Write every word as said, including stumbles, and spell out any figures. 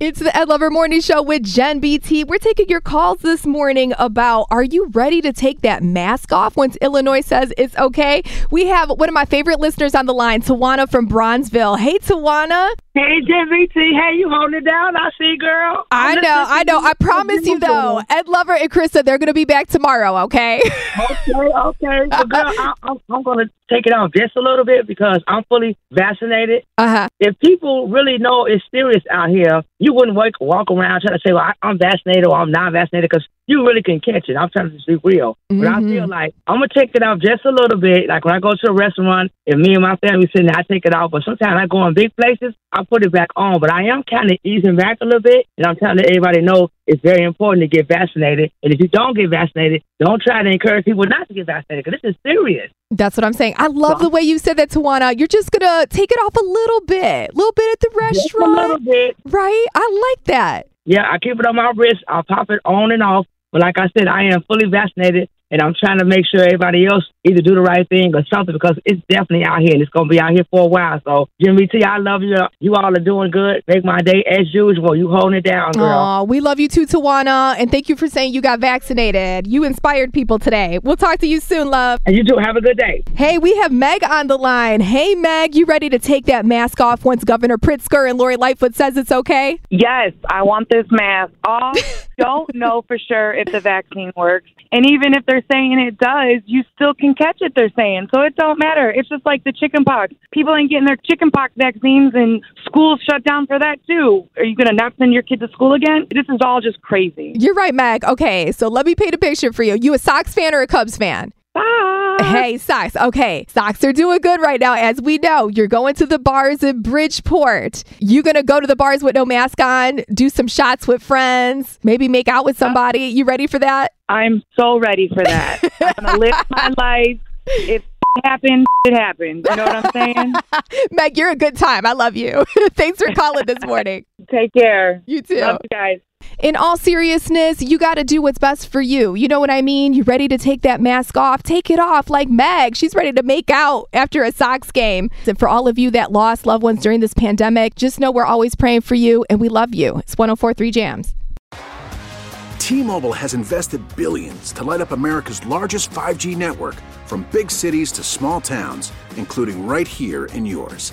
It's the Ed Lover Morning Show with Jen B T. We're taking your calls this morning about, are you ready to take that mask off once Illinois says it's okay? We have one of my favorite listeners on the line, Tawana from Bronzeville. Hey, Tawana. Hey, Jen B T. How you holding it down? I see, girl. I know, I know. I promise you, though, Ed Lover and Krista, they're going to be back tomorrow, okay? okay, okay. Well, girl, I, I'm, I'm going to take it off just a little bit because I'm fully vaccinated. Uh-huh. If people really know it's serious out here, you wouldn't walk, walk around trying to say, well, I, I'm vaccinated or I'm not vaccinated, because you really can catch it. I'm trying to just be real. Mm-hmm. But I feel like I'm going to take it off just a little bit. Like when I go to a restaurant, if me and my family sitting there, I take it off. But sometimes I go in big places, I put it back on. But I am kind of easing back a little bit. And I'm trying to let everybody know it's very important to get vaccinated. And if you don't get vaccinated, don't try to encourage people not to get vaccinated, because this is serious. That's what I'm saying. I love so, the way you said that, Tawana. You're just going to take it off a little bit. A little bit at the restaurant. Just a little bit. Right? I like that. Yeah, I keep it on my wrist. I'll pop it on and off. But like I said, I am fully vaccinated, and I'm trying to make sure everybody else either do the right thing or something, because it's definitely out here, and it's going to be out here for a while. So, Jimmy T, I love you. You all are doing good. Make my day as usual. You holding it down, girl. Aw, we love you too, Tawana, and thank you for saying you got vaccinated. You inspired people today. We'll talk to you soon, love. And you too. Have a good day. Hey, we have Meg on the line. Hey, Meg, you ready to take that mask off once Governor Pritzker and Lori Lightfoot says it's okay? Yes, I want this mask off. Don't know for sure if the vaccine works. And even if they're saying it does, you still can catch it, they're saying. So it don't matter. It's just like the chicken pox. People ain't getting their chicken pox vaccines, and schools shut down for that too. Are you going to not send your kid to school again? This is all just crazy. You're right, Meg. Okay, so let me paint a picture for you. You a Sox fan or a Cubs fan? Sox. Hey, Sox. Okay. Sox are doing good right now. As we know, you're going to the bars in Bridgeport. You're going to go to the bars with no mask on, do some shots with friends, maybe make out with somebody. You ready for that? I'm so ready for that. I'm going to live my life. If it happened, it happened. You know what I'm saying? Meg, you're a good time. I love you. Thanks for calling this morning. Take care. You too. Love you guys. In all seriousness, you got to do what's best for you. You know what I mean? You ready to take that mask off? Take it off like Meg. She's ready to make out after a Sox game. And for all of you that lost loved ones during this pandemic, just know we're always praying for you and we love you. It's one oh four point three Jams. T-Mobile has invested billions to light up America's largest five G network, from big cities to small towns, including right here in yours.